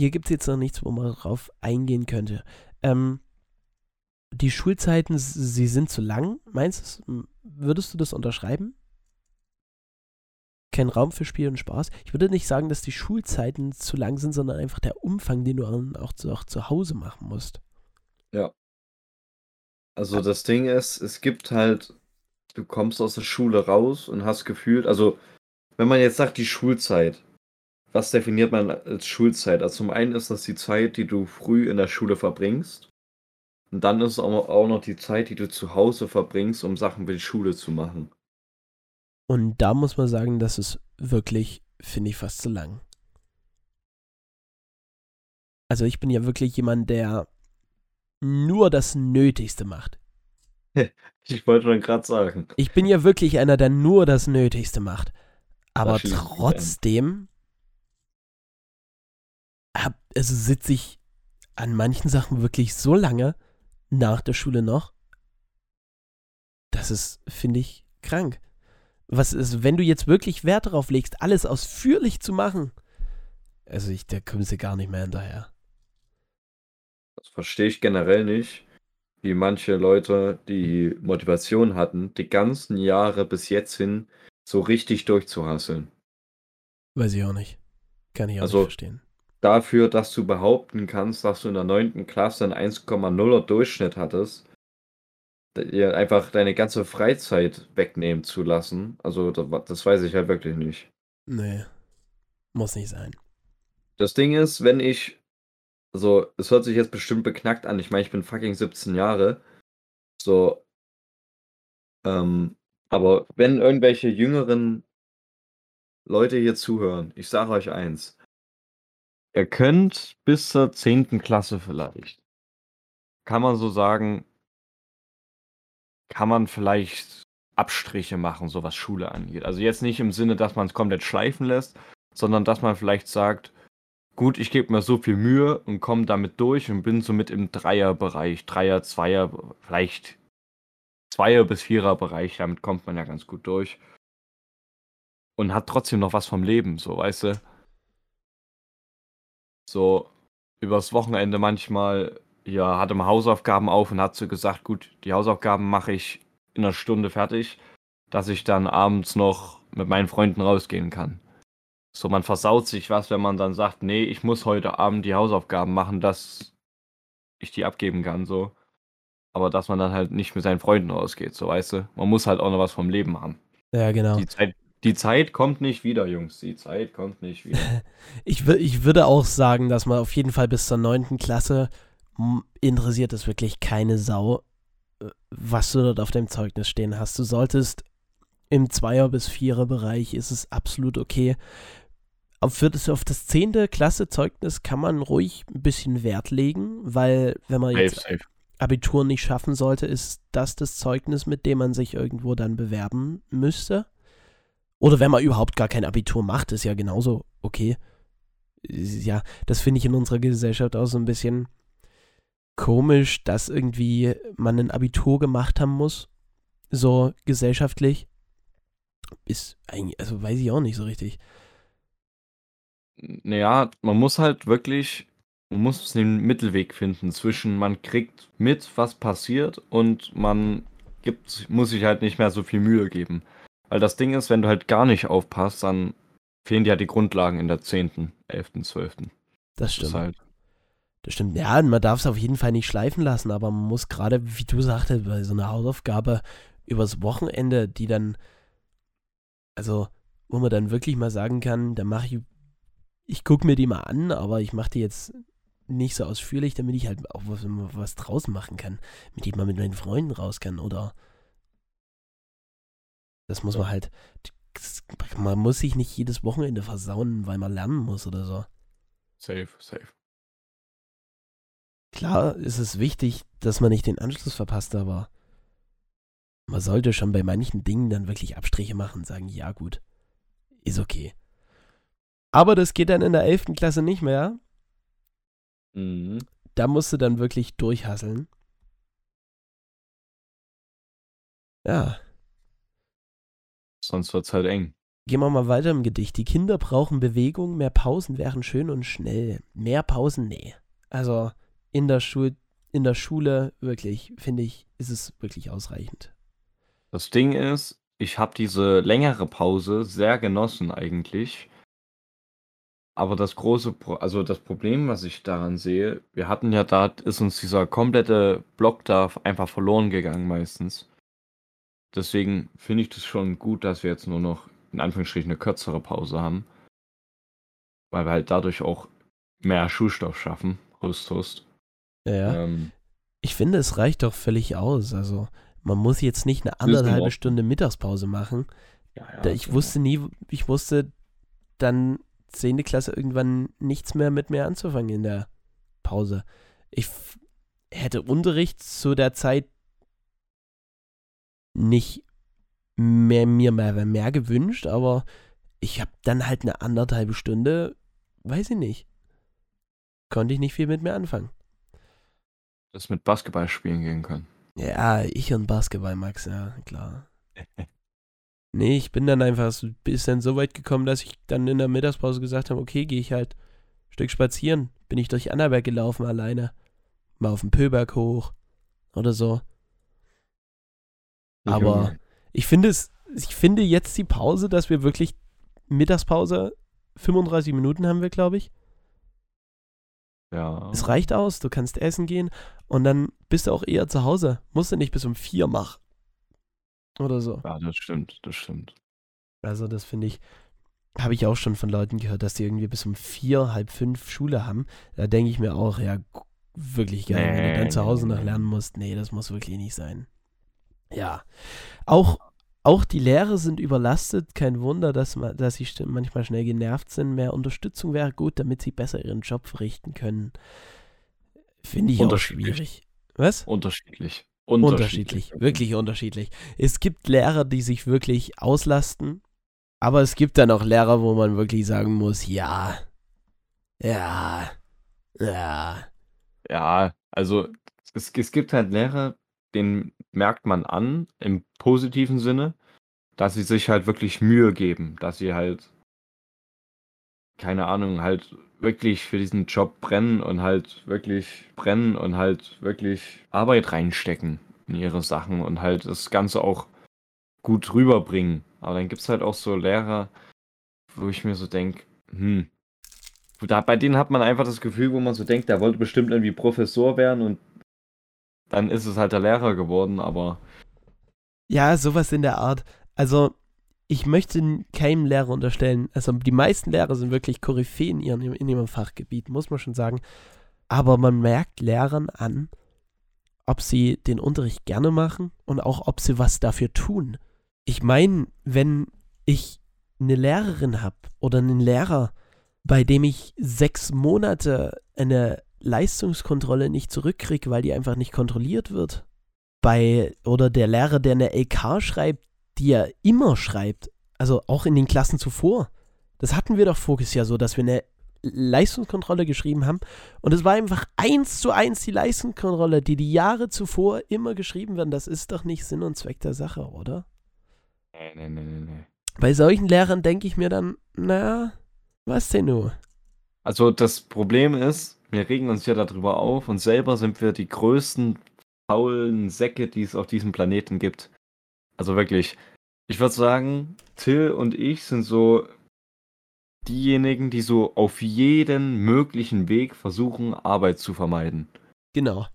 Hier gibt es jetzt noch nichts, wo man drauf eingehen könnte. Ähm... Die Schulzeiten, sie sind zu lang. Meinst du, würdest du das unterschreiben? Kein Raum für Spiel und Spaß. Ich würde nicht sagen, dass die Schulzeiten zu lang sind, sondern einfach der Umfang, den du auch zu, auch zu Hause machen musst. Ja. Also aber das Ding ist, es gibt halt, du kommst aus der Schule raus und hast gefühlt, also wenn man jetzt sagt, die Schulzeit, was definiert man als Schulzeit? Also zum einen ist das die Zeit, die du früh in der Schule verbringst. Und dann ist es auch noch die Zeit, die du zu Hause verbringst, um Sachen für die Schule zu machen. Und da muss man sagen, das ist wirklich, finde ich, fast zu lang. Also ich bin ja wirklich jemand, der nur das Nötigste macht. Ich wollte schon gerade sagen. Ich bin ja wirklich einer, der nur das Nötigste macht. Aber trotzdem hab, also sitze ich an manchen Sachen wirklich so lange nach der Schule noch, das ist, finde ich, krank. Was ist, wenn du jetzt wirklich Wert darauf legst, alles ausführlich zu machen? Also ich, da kommst du gar nicht mehr hinterher. Das verstehe ich generell nicht, wie manche Leute, die Motivation hatten, die ganzen Jahre bis jetzt hin so richtig durchzuhasseln. Weiß ich auch nicht. Kann ich auch also, nicht verstehen. Dafür, dass du behaupten kannst, dass du in der neunten Klasse einen eins Komma nuller Durchschnitt hattest, einfach deine ganze Freizeit wegnehmen zu lassen, also das weiß ich halt wirklich nicht. Nee, muss nicht sein. Das Ding ist, wenn ich, also es hört sich jetzt bestimmt beknackt an, ich meine, ich bin fucking siebzehn Jahre, so, ähm, aber wenn irgendwelche jüngeren Leute hier zuhören, ich sage euch eins, ihr könnt bis zur zehnten Klasse vielleicht, kann man so sagen, kann man vielleicht Abstriche machen, so was Schule angeht. Also jetzt nicht im Sinne, dass man es komplett schleifen lässt, sondern dass man vielleicht sagt, gut, ich gebe mir so viel Mühe und komme damit durch und bin somit im Dreierbereich, Dreier, Zweier, vielleicht Zweier- bis Viererbereich, damit kommt man ja ganz gut durch. Und hat trotzdem noch was vom Leben, so weißt du. So, übers Wochenende manchmal, ja, hatte man Hausaufgaben auf und hat so gesagt, gut, die Hausaufgaben mache ich in einer Stunde fertig, dass ich dann abends noch mit meinen Freunden rausgehen kann. So, man versaut sich was, wenn man dann sagt, nee, ich muss heute Abend die Hausaufgaben machen, dass ich die abgeben kann, so. Aber dass man dann halt nicht mit seinen Freunden rausgeht, so, weißt du. Man muss halt auch noch was vom Leben haben. Ja, genau. Die Zeit Die Zeit kommt nicht wieder, Jungs. Die Zeit kommt nicht wieder. Ich, w- ich würde auch sagen, dass man auf jeden Fall bis zur neunten Klasse m- interessiert es wirklich keine Sau, was du dort auf deinem Zeugnis stehen hast. Du solltest Im Zweier- bis Vierer-Bereich ist es absolut okay. Auf, auf das zehnte Klasse-Zeugnis kann man ruhig ein bisschen Wert legen, weil wenn man jetzt safe, safe. Abitur nicht schaffen sollte, ist das das Zeugnis, mit dem man sich irgendwo dann bewerben müsste. Oder wenn man überhaupt gar kein Abitur macht, ist ja genauso okay. Ja, das finde ich in unserer Gesellschaft auch so ein bisschen komisch, dass irgendwie man ein Abitur gemacht haben muss, so gesellschaftlich. Ist eigentlich, also weiß ich auch nicht so richtig. Naja, man muss halt wirklich, man muss den Mittelweg finden zwischen man kriegt mit, was passiert und man gibt, muss sich halt nicht mehr so viel Mühe geben. Weil das Ding ist, wenn du halt gar nicht aufpasst, dann fehlen dir halt die Grundlagen in der zehnten, elften, zwölften. Das stimmt. Das, halt das stimmt. Ja, und man darf es auf jeden Fall nicht schleifen lassen, aber man muss gerade, wie du sagtest, bei so einer Hausaufgabe übers Wochenende, die dann, also, wo man dann wirklich mal sagen kann, dann mache ich, ich gucke mir die mal an, aber ich mache die jetzt nicht so ausführlich, damit ich halt auch was, was draus machen kann, damit ich mal mit meinen Freunden raus kann oder. Das muss man halt, man muss sich nicht jedes Wochenende versauen, weil man lernen muss oder so. Safe, safe. Klar ist es wichtig, dass man nicht den Anschluss verpasst, aber man sollte schon bei manchen Dingen dann wirklich Abstriche machen und sagen, ja gut, ist okay. Aber das geht dann in der elften Klasse nicht mehr. Mhm. Da musst du dann wirklich durchhasseln. Ja. Sonst wird's halt eng. Gehen wir mal weiter im Gedicht. Die Kinder brauchen Bewegung, mehr Pausen wären schön und schnell. Mehr Pausen, nee. Also in der, Schul- in der Schule wirklich, finde ich, ist es wirklich ausreichend. Das Ding ist, ich habe diese längere Pause sehr genossen eigentlich. Aber das große, Pro- also das Problem, was ich daran sehe, wir hatten ja da, ist uns dieser komplette Block da einfach verloren gegangen meistens. Deswegen finde ich das schon gut, dass wir jetzt nur noch in Anführungsstrichen eine kürzere Pause haben. Weil wir halt dadurch auch mehr Schulstoff schaffen. Rust, Rust. Ja, ja. Ähm, ich finde, es reicht doch völlig aus. Also, man muss jetzt nicht eine anderthalbe Stunde Mittagspause machen. Ja, ja, ich genau. wusste nie, ich wusste dann zehnte Klasse irgendwann nichts mehr mit mir anzufangen in der Pause. Ich f- hätte Unterricht zu der Zeit nicht mehr, mir mehr, mehr gewünscht, aber ich habe dann halt eine anderthalbe Stunde, weiß ich nicht, konnte ich nicht viel mit mir anfangen. Das mit Basketball spielen gehen können. Ja, ich und Basketball, Max, ja, klar. Nee, ich bin dann einfach so, bis dann so weit gekommen, dass ich dann in der Mittagspause gesagt habe, okay, gehe ich halt ein Stück spazieren. Bin ich durch Annaberg gelaufen alleine, mal auf den Pöberg hoch oder so. Aber ich finde es, ich finde jetzt die Pause, dass wir wirklich Mittagspause, fünfunddreißig Minuten haben wir, glaube ich. Ja. Es reicht aus, du kannst essen gehen und dann bist du auch eher zu Hause. Musst du nicht bis um vier machen. Oder so. Ja, das stimmt, das stimmt. Also das finde ich, habe ich auch schon von Leuten gehört, dass die irgendwie bis um vier, halb fünf Schule haben. Da denke ich mir auch, ja, wirklich geil, nee, wenn du dann zu Hause noch lernen musst. Nee, das muss wirklich nicht sein. Ja, auch, auch die Lehrer sind überlastet. Kein Wunder, dass, man, dass sie manchmal schnell genervt sind. Mehr Unterstützung wäre gut, damit sie besser ihren Job verrichten können. Finde ich auch schwierig. Was? Unterschiedlich. Unterschiedlich. Unterschiedlich, wirklich unterschiedlich. Es gibt Lehrer, die sich wirklich auslasten, aber es gibt dann auch Lehrer, wo man wirklich sagen muss, ja, ja, ja. Ja, also es, es gibt halt Lehrer, den merkt man an, im positiven Sinne, dass sie sich halt wirklich Mühe geben, dass sie halt, keine Ahnung, halt wirklich für diesen Job brennen und halt wirklich brennen und halt wirklich Arbeit reinstecken in ihre Sachen und halt das Ganze auch gut rüberbringen. Aber dann gibt es halt auch so Lehrer, wo ich mir so denke, hm, da, bei denen hat man einfach das Gefühl, wo man so denkt, der wollte bestimmt irgendwie Professor werden und dann ist es halt der Lehrer geworden, aber... Ja, sowas in der Art. Also, ich möchte keinem Lehrer unterstellen. Also, die meisten Lehrer sind wirklich Koryphäen in ihrem, in ihrem Fachgebiet, muss man schon sagen. Aber man merkt Lehrern an, ob sie den Unterricht gerne machen und auch, ob sie was dafür tun. ich meine, wenn ich eine Lehrerin habe oder einen Lehrer, bei dem ich sechs Monate eine Leistungskontrolle nicht zurückkriege, weil die einfach nicht kontrolliert wird, bei oder der Lehrer, der eine L K schreibt, die er immer schreibt, also auch in den Klassen zuvor. Das hatten wir doch voriges Jahr so, dass wir eine Leistungskontrolle geschrieben haben und es war einfach eins zu eins die Leistungskontrolle, die die Jahre zuvor immer geschrieben werden. Das ist doch nicht Sinn und Zweck der Sache, oder? Nee, nee, nee, nee. Bei solchen Lehrern denke ich mir dann, naja, was denn nur? Also das Problem ist, wir regen uns ja darüber auf und selber sind wir die größten faulen Säcke, die es auf diesem Planeten gibt. Also wirklich, ich würde sagen, Till und ich sind so diejenigen, die so auf jeden möglichen Weg versuchen, Arbeit zu vermeiden. Genau.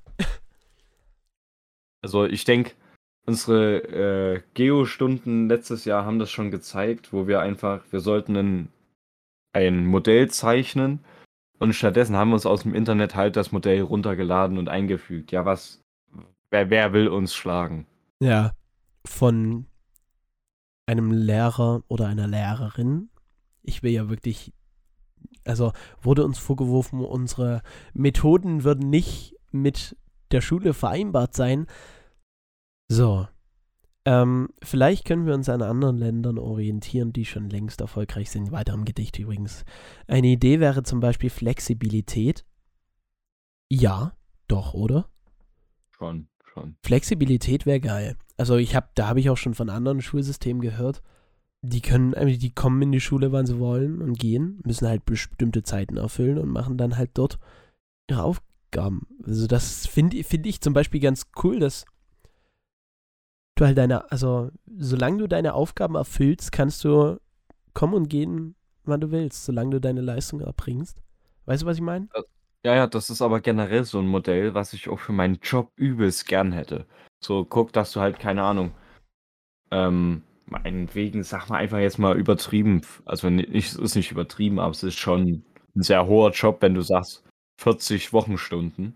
Also ich denke, unsere äh, Geo-Stunden letztes Jahr haben das schon gezeigt, wo wir einfach, wir sollten ein, ein Modell zeichnen und stattdessen haben wir uns aus dem Internet halt das Modell runtergeladen und eingefügt. Ja, was, wer, wer will uns schlagen? Ja, von einem Lehrer oder einer Lehrerin, ich will ja wirklich, also wurde uns vorgeworfen, unsere Methoden würden nicht mit der Schule vereinbart sein. So, ähm, vielleicht können wir uns an anderen Ländern orientieren, die schon längst erfolgreich sind, weiter im Gedicht übrigens. Eine Idee wäre zum Beispiel Flexibilität. Ja, doch, oder? Schon, schon. Flexibilität wäre geil. Also ich habe, da habe ich auch schon von anderen Schulsystemen gehört, die können, die kommen in die Schule, wann sie wollen und gehen, müssen halt bestimmte Zeiten erfüllen und machen dann halt dort ihre Aufgaben. Also das finde find ich zum Beispiel ganz cool, dass du halt deine, also solange du deine Aufgaben erfüllst, kannst du kommen und gehen, wann du willst, solange du deine Leistung erbringst. Weißt du, was ich meine? Ja, ja, das ist aber generell so ein Modell, was ich auch für meinen Job übelst gern hätte. So, guck, dass du halt, keine Ahnung, ähm, meinetwegen, sag mal einfach jetzt mal übertrieben, also es ist nicht übertrieben, aber es ist schon ein sehr hoher Job, wenn du sagst, vierzig Wochenstunden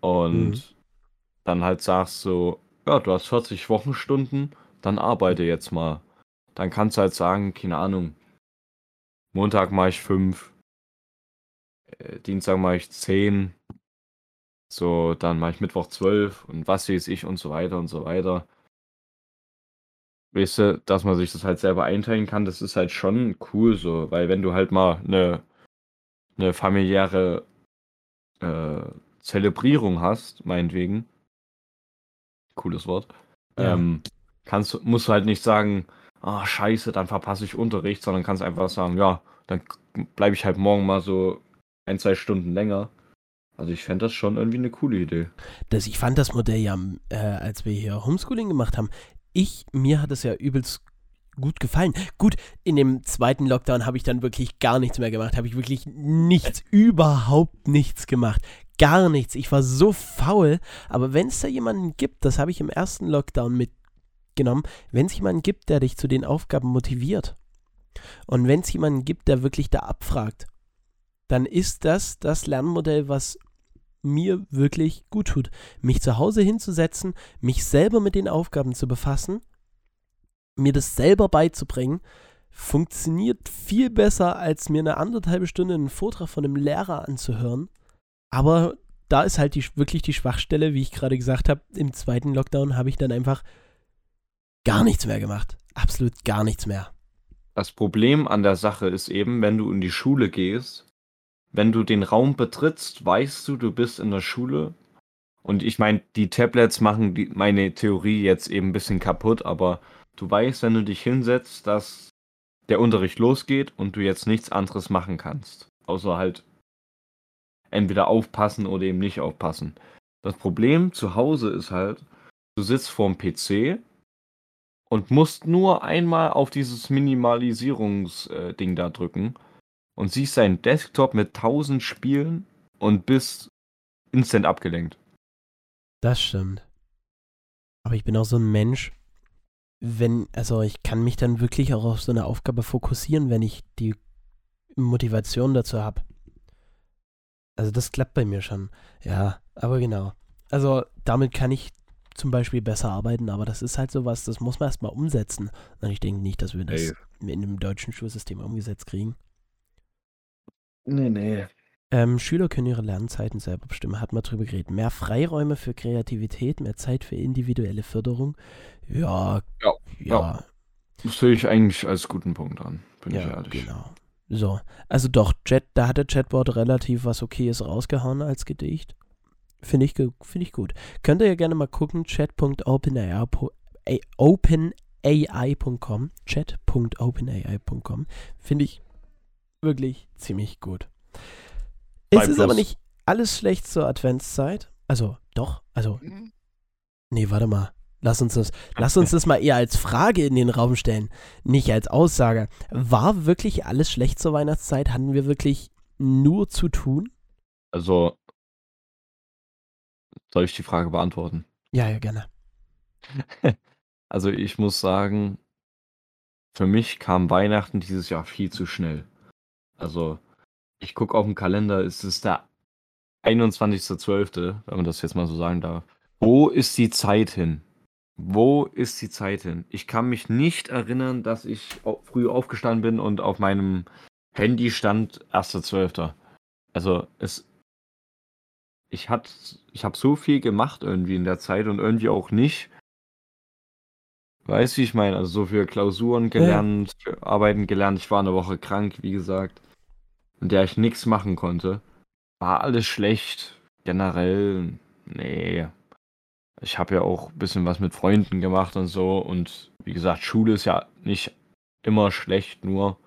und mhm. dann halt sagst so, ja, du hast vierzig Wochenstunden, dann arbeite jetzt mal. Dann kannst du halt sagen, keine Ahnung, Montag mache ich fünf, Dienstag mache ich zehn, so, dann mache ich Mittwoch zwölf und was weiß ich und so weiter und so weiter. Weißt du, dass man sich das halt selber einteilen kann, das ist halt schon cool so, weil wenn du halt mal eine, eine familiäre äh, Zelebrierung hast, meinetwegen, cooles Wort, ja. ähm, kannst, musst du halt nicht sagen, ah, oh, scheiße, dann verpasse ich Unterricht, sondern kannst einfach sagen, ja, dann bleibe ich halt morgen mal so ein, zwei Stunden länger. Also ich fände das schon irgendwie eine coole Idee. Das, ich fand das Modell ja, äh, als wir hier Homeschooling gemacht haben, Ich, mir hat es ja übelst gut gefallen. Gut, in dem zweiten Lockdown habe ich dann wirklich gar nichts mehr gemacht. Habe ich wirklich nichts, überhaupt nichts gemacht. Gar nichts. Ich war so faul. Aber wenn es da jemanden gibt, das habe ich im ersten Lockdown mitgenommen, wenn es jemanden gibt, der dich zu den Aufgaben motiviert und wenn es jemanden gibt, der wirklich da abfragt, dann ist das das Lernmodell, was mir wirklich gut tut, mich zu Hause hinzusetzen, mich selber mit den Aufgaben zu befassen, mir das selber beizubringen, funktioniert viel besser, als mir eine anderthalbe Stunde einen Vortrag von einem Lehrer anzuhören. Aber da ist halt die, wirklich die Schwachstelle, wie ich gerade gesagt habe, im zweiten Lockdown habe ich dann einfach gar nichts mehr gemacht. Absolut gar nichts mehr. Das Problem an der Sache ist eben, wenn du in die Schule gehst, wenn du den Raum betrittst, weißt du, du bist in der Schule. Und ich meine, die Tablets machen die, meine Theorie jetzt eben ein bisschen kaputt, aber du weißt, wenn du dich hinsetzt, dass der Unterricht losgeht und du jetzt nichts anderes machen kannst. Außer halt entweder aufpassen oder eben nicht aufpassen. Das Problem zu Hause ist halt, du sitzt vorm P C und musst nur einmal auf dieses Minimalisierungsding da drücken. Und siehst seinen Desktop mit tausend Spielen und bist instant abgelenkt. Das stimmt. Aber ich bin auch so ein Mensch, wenn, also ich kann mich dann wirklich auch auf so eine Aufgabe fokussieren, wenn ich die Motivation dazu habe. Also das klappt bei mir schon. Ja, aber genau. Also damit kann ich zum Beispiel besser arbeiten, aber das ist halt sowas, das muss man erstmal umsetzen. Und ich denke nicht, dass wir das hey. in dem deutschen Schulsystem umgesetzt kriegen. Nee, nee. Ähm, Schüler können ihre Lernzeiten selber bestimmen, hat man drüber geredet. Mehr Freiräume für Kreativität, mehr Zeit für individuelle Förderung. Ja, ja. ja. Das sehe ich eigentlich als guten Punkt an, bin ja, ich ehrlich. Genau. So, also doch, Chat, da hat der Chatbot relativ was Okayes rausgehauen als Gedicht. Finde ich, find ich gut. Könnt ihr ja gerne mal gucken, chat Punkt open A I Punkt com chat Punkt open A I Punkt com Finde ich wirklich ziemlich gut. Es ist aber nicht alles schlecht zur Adventszeit. Also, doch, also, nee, warte mal. Lass uns das, lass uns das mal eher als Frage in den Raum stellen, nicht als Aussage. War wirklich alles schlecht zur Weihnachtszeit? Hatten wir wirklich nur zu tun? Also, soll ich die Frage beantworten? Ja, ja, gerne. Also ich muss sagen, für mich kam Weihnachten dieses Jahr viel zu schnell. Also ich gucke auf den Kalender, es ist der einundzwanzigster zwölfter, wenn man das jetzt mal so sagen darf. Wo ist die Zeit hin? Wo ist die Zeit hin? Ich kann mich nicht erinnern, dass ich früh aufgestanden bin und auf meinem Handy stand erster zwölfter. Also es, ich hat, ich habe so viel gemacht irgendwie in der Zeit und irgendwie auch nicht. Weißt du, wie ich meine? Also so für Klausuren gelernt, ja. für Arbeiten gelernt. Ich war eine Woche krank, wie gesagt, in der ich nichts machen konnte. War alles schlecht. Generell, nee. Ich habe ja auch ein bisschen was mit Freunden gemacht und so. Und wie gesagt, Schule ist ja nicht immer schlecht, nur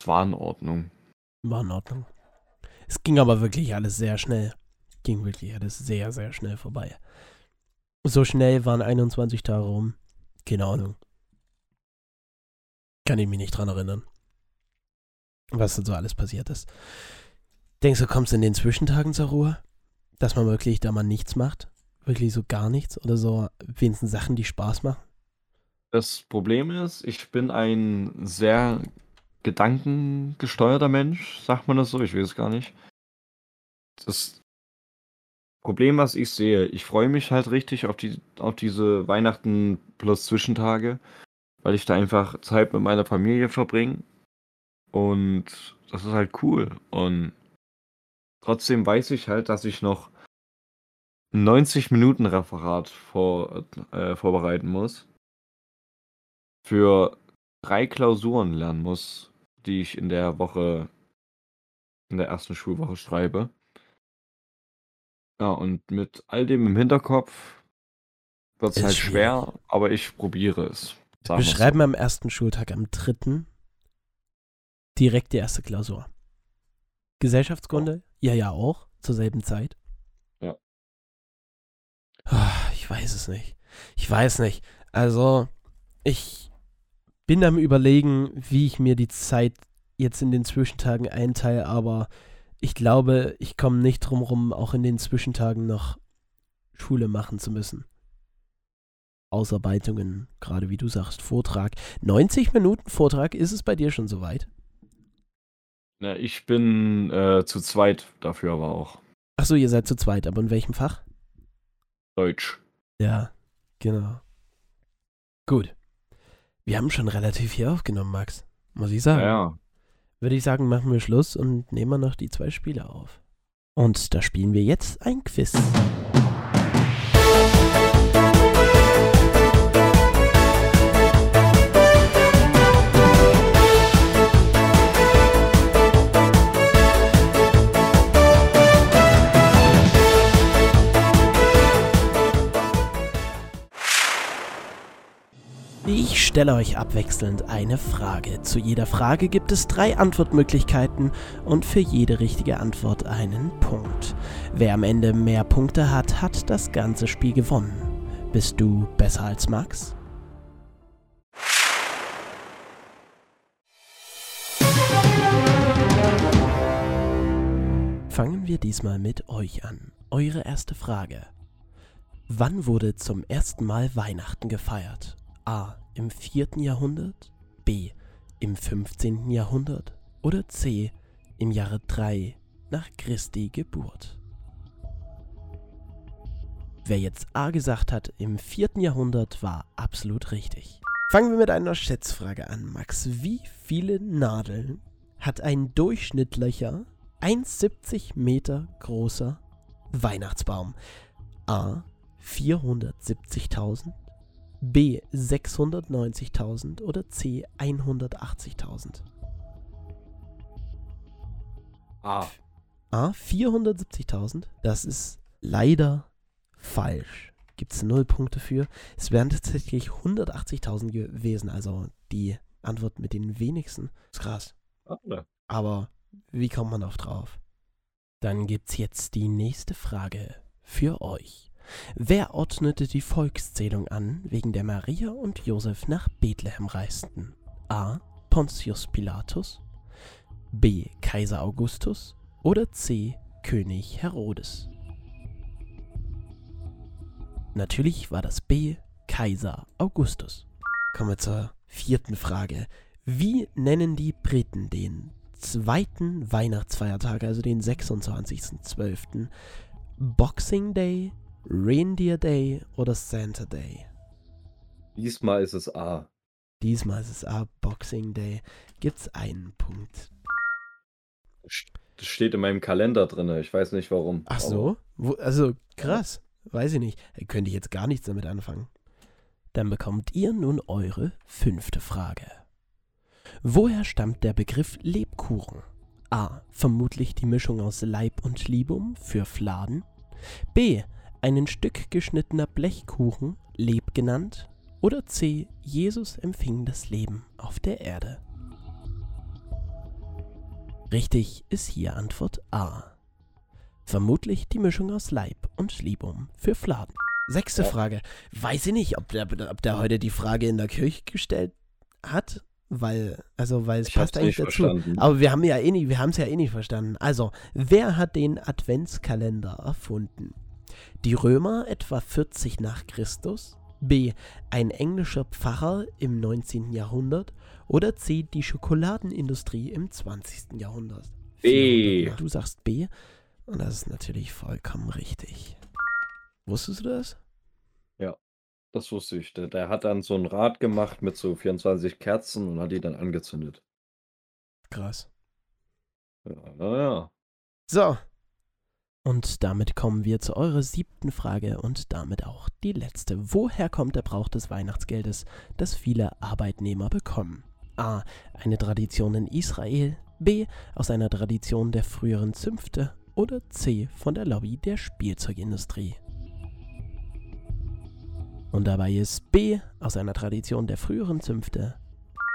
es war in Ordnung. War in Ordnung. Es ging aber wirklich alles sehr schnell. Ging wirklich alles sehr, sehr schnell vorbei. So schnell waren einundzwanzig Tage rum. Keine Ahnung. Kann ich mich nicht dran erinnern. Was denn so alles passiert ist. Denkst du, kommst in den Zwischentagen zur Ruhe? Dass man wirklich da mal nichts macht? Wirklich so gar nichts oder so wenigstens Sachen, die Spaß machen? Das Problem ist, ich bin ein sehr gedankengesteuerter Mensch, sagt man das so? Ich weiß es gar nicht. Das Problem, was ich sehe, ich freue mich halt richtig auf die auf diese Weihnachten plus Zwischentage, weil ich da einfach Zeit mit meiner Familie verbringe und das ist halt cool und trotzdem weiß ich halt, dass ich noch neunzig Minuten Referat vor, äh, vorbereiten muss, für drei Klausuren lernen muss, die ich in der Woche, in der ersten Schulwoche schreibe. Ja, und mit all dem im Hinterkopf wird es halt schwer, schwierig. Aber ich probiere es. Wir schreiben so. Am ersten Schultag, am dritten, direkt die erste Klausur. Gesellschaftskunde, oh. ja, ja auch, zur selben Zeit. Ich weiß es nicht. Ich weiß nicht. Also, ich bin am Überlegen, wie ich mir die Zeit jetzt in den Zwischentagen einteile, aber ich glaube, ich komme nicht drum rum, auch in den Zwischentagen noch Schule machen zu müssen. Ausarbeitungen, gerade wie du sagst, Vortrag. neunzig Minuten Vortrag, ist es bei dir schon soweit? Na, ich bin äh, zu zweit dafür aber auch. Achso, ihr seid zu zweit, aber in welchem Fach? Deutsch. Ja, genau. Gut. Wir haben schon relativ viel aufgenommen, Max. Muss ich sagen. Ja, ja. Würde ich sagen, machen wir Schluss und nehmen wir noch die zwei Spiele auf. Und da spielen wir jetzt ein Quiz. Ich stelle euch abwechselnd eine Frage. Zu jeder Frage gibt es drei Antwortmöglichkeiten und für jede richtige Antwort einen Punkt. Wer am Ende mehr Punkte hat, hat das ganze Spiel gewonnen. Bist du besser als Max? Fangen wir diesmal mit euch an. Eure erste Frage. Wann wurde zum ersten Mal Weihnachten gefeiert? A. Im vierten Jahrhundert, B. Im fünfzehnten Jahrhundert oder C. im Jahre drei nach Christi Geburt. Wer jetzt A gesagt hat, im vierten Jahrhundert, war absolut richtig. Fangen wir mit einer Schätzfrage an, Max. Wie viele Nadeln hat ein durchschnittlicher eins Komma siebzig Meter großer Weihnachtsbaum? A. vierhundertsiebzigtausend, B. sechshundertneunzigtausend oder C. hundertachtzigtausend? A. A. vierhundertsiebzigtausend. Das ist leider falsch. Gibt es null Punkte für. Es wären tatsächlich hundertachtzigtausend gewesen. Also die Antwort mit den wenigsten. Ist krass. Aber wie kommt man auf drauf? Dann gibt's jetzt die nächste Frage für euch. Wer ordnete die Volkszählung an, wegen der Maria und Josef nach Bethlehem reisten? A. Pontius Pilatus, B. Kaiser Augustus oder C. König Herodes? Natürlich war das B. Kaiser Augustus. Kommen wir zur vierten Frage. Wie nennen die Briten den zweiten Weihnachtsfeiertag, also den sechsundzwanzigsten zwölften? Boxing Day, Reindeer Day oder Santa Day? Diesmal ist es A. Diesmal ist es A, Boxing Day. Gibt's einen Punkt. Das steht in meinem Kalender drin, ich weiß nicht warum. Ach so? Wo, also krass, weiß ich nicht. Könnte ich jetzt gar nichts damit anfangen. Dann bekommt ihr nun eure fünfte Frage. Woher stammt der Begriff Lebkuchen? A. Vermutlich die Mischung aus Leib und Libum für Fladen. B. Ein in Stück geschnittener Blechkuchen, Leb genannt. Oder C. Jesus empfing das Leben auf der Erde. Richtig ist hier Antwort A. Vermutlich die Mischung aus Leib und Libum für Fladen. Sechste Frage. Weiß ich nicht, ob der, ob der heute die Frage in der Kirche gestellt hat, weil, also, weil es ich passt eigentlich dazu. Verstanden. Aber wir haben ja eh nicht, wir haben es ja eh nicht verstanden. Also, wer hat den Adventskalender erfunden? Die Römer etwa vierzig nach Christus? B. Ein englischer Pfarrer im neunzehnten Jahrhundert oder C. die Schokoladenindustrie im zwanzigsten Jahrhundert? B. Du sagst B und das ist natürlich vollkommen richtig. Wusstest du das? Ja, das wusste ich. Der, der hat dann so ein Rad gemacht mit so vierundzwanzig Kerzen und hat die dann angezündet. Krass. Ja, na ja. So. Und damit kommen wir zu eurer siebten Frage und damit auch die letzte. Woher kommt der Brauch des Weihnachtsgeldes, das viele Arbeitnehmer bekommen? A. Eine Tradition in Israel. B. Aus einer Tradition der früheren Zünfte. Oder C. Von der Lobby der Spielzeugindustrie. Und dabei ist B. Aus einer Tradition der früheren Zünfte.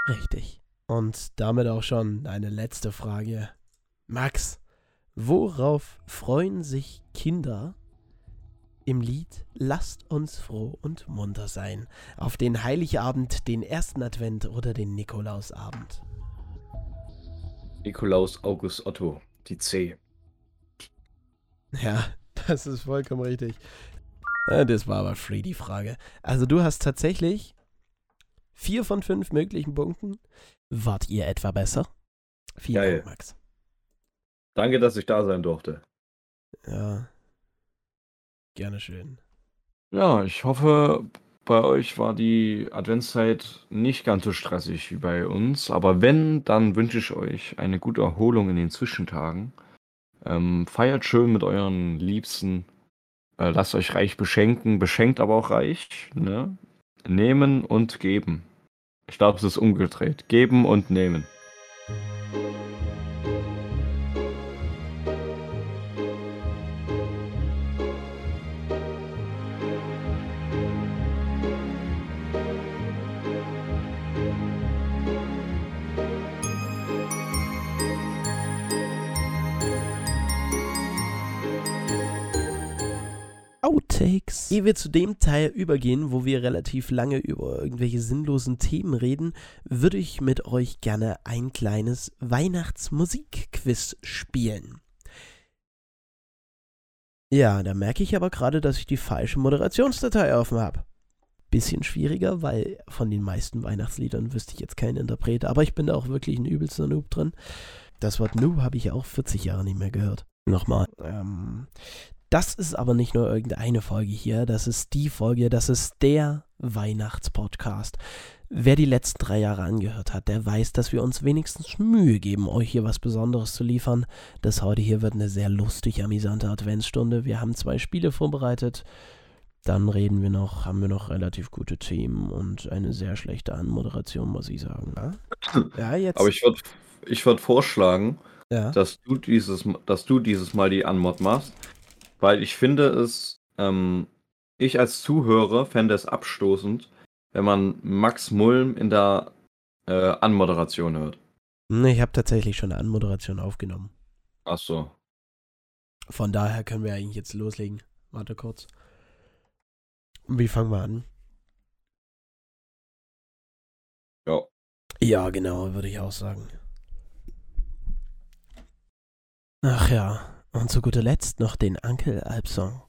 Richtig. Und damit auch schon eine letzte Frage. Max. Worauf freuen sich Kinder im Lied Lasst uns froh und munter sein? Auf den Heiligabend, den ersten Advent oder den Nikolausabend? Nikolaus August Otto, die C. Ja, das ist vollkommen richtig. Ja, das war aber free, die Frage. Also du hast tatsächlich vier von fünf möglichen Punkten. Wart ihr etwa besser? Vielen Geil. Dank, Max. Danke, dass ich da sein durfte. Ja, gerne schön. Ja, ich hoffe, bei euch war die Adventszeit nicht ganz so stressig wie bei uns. Aber wenn, dann wünsche ich euch eine gute Erholung in den Zwischentagen. Ähm, feiert schön mit euren Liebsten. Äh, lasst euch reich beschenken. Beschenkt aber auch reich. Ne? Nehmen und geben. Ich glaube, es ist umgedreht. Geben und nehmen. Outtakes. Ehe wir zu dem Teil übergehen, wo wir relativ lange über irgendwelche sinnlosen Themen reden, würde ich mit euch gerne ein kleines Weihnachtsmusikquiz spielen. Ja, da merke ich aber gerade, dass ich die falsche Moderationsdatei offen habe. Bisschen schwieriger, weil von den meisten Weihnachtsliedern wüsste ich jetzt keinen Interpret, aber ich bin da auch wirklich ein übelster Noob drin. Das Wort Noob habe ich ja auch vierzig Jahre nicht mehr gehört. Nochmal. Ähm, Das ist aber nicht nur irgendeine Folge hier, das ist die Folge, das ist der Weihnachtspodcast. Wer die letzten drei Jahre angehört hat, der weiß, dass wir uns wenigstens Mühe geben, euch hier was Besonderes zu liefern. Das heute hier wird eine sehr lustig amüsante Adventsstunde. Wir haben zwei Spiele vorbereitet, dann reden wir noch, haben wir noch relativ gute Themen und eine sehr schlechte Anmoderation, muss ich sagen. Ja, jetzt. Aber ich würde ich würd vorschlagen, ja? dass, du dieses, dass du dieses Mal die Anmod machst. Weil ich finde es, ähm, ich als Zuhörer fände es abstoßend, wenn man Max Mulm in der äh, Anmoderation hört. Ich habe tatsächlich schon eine Anmoderation aufgenommen. Ach so. Von daher können wir eigentlich jetzt loslegen. Warte kurz. Wie fangen wir an? Ja. Ja, genau, würde ich auch sagen. Ach ja. Und zu guter Letzt noch den Uncle Alp Song.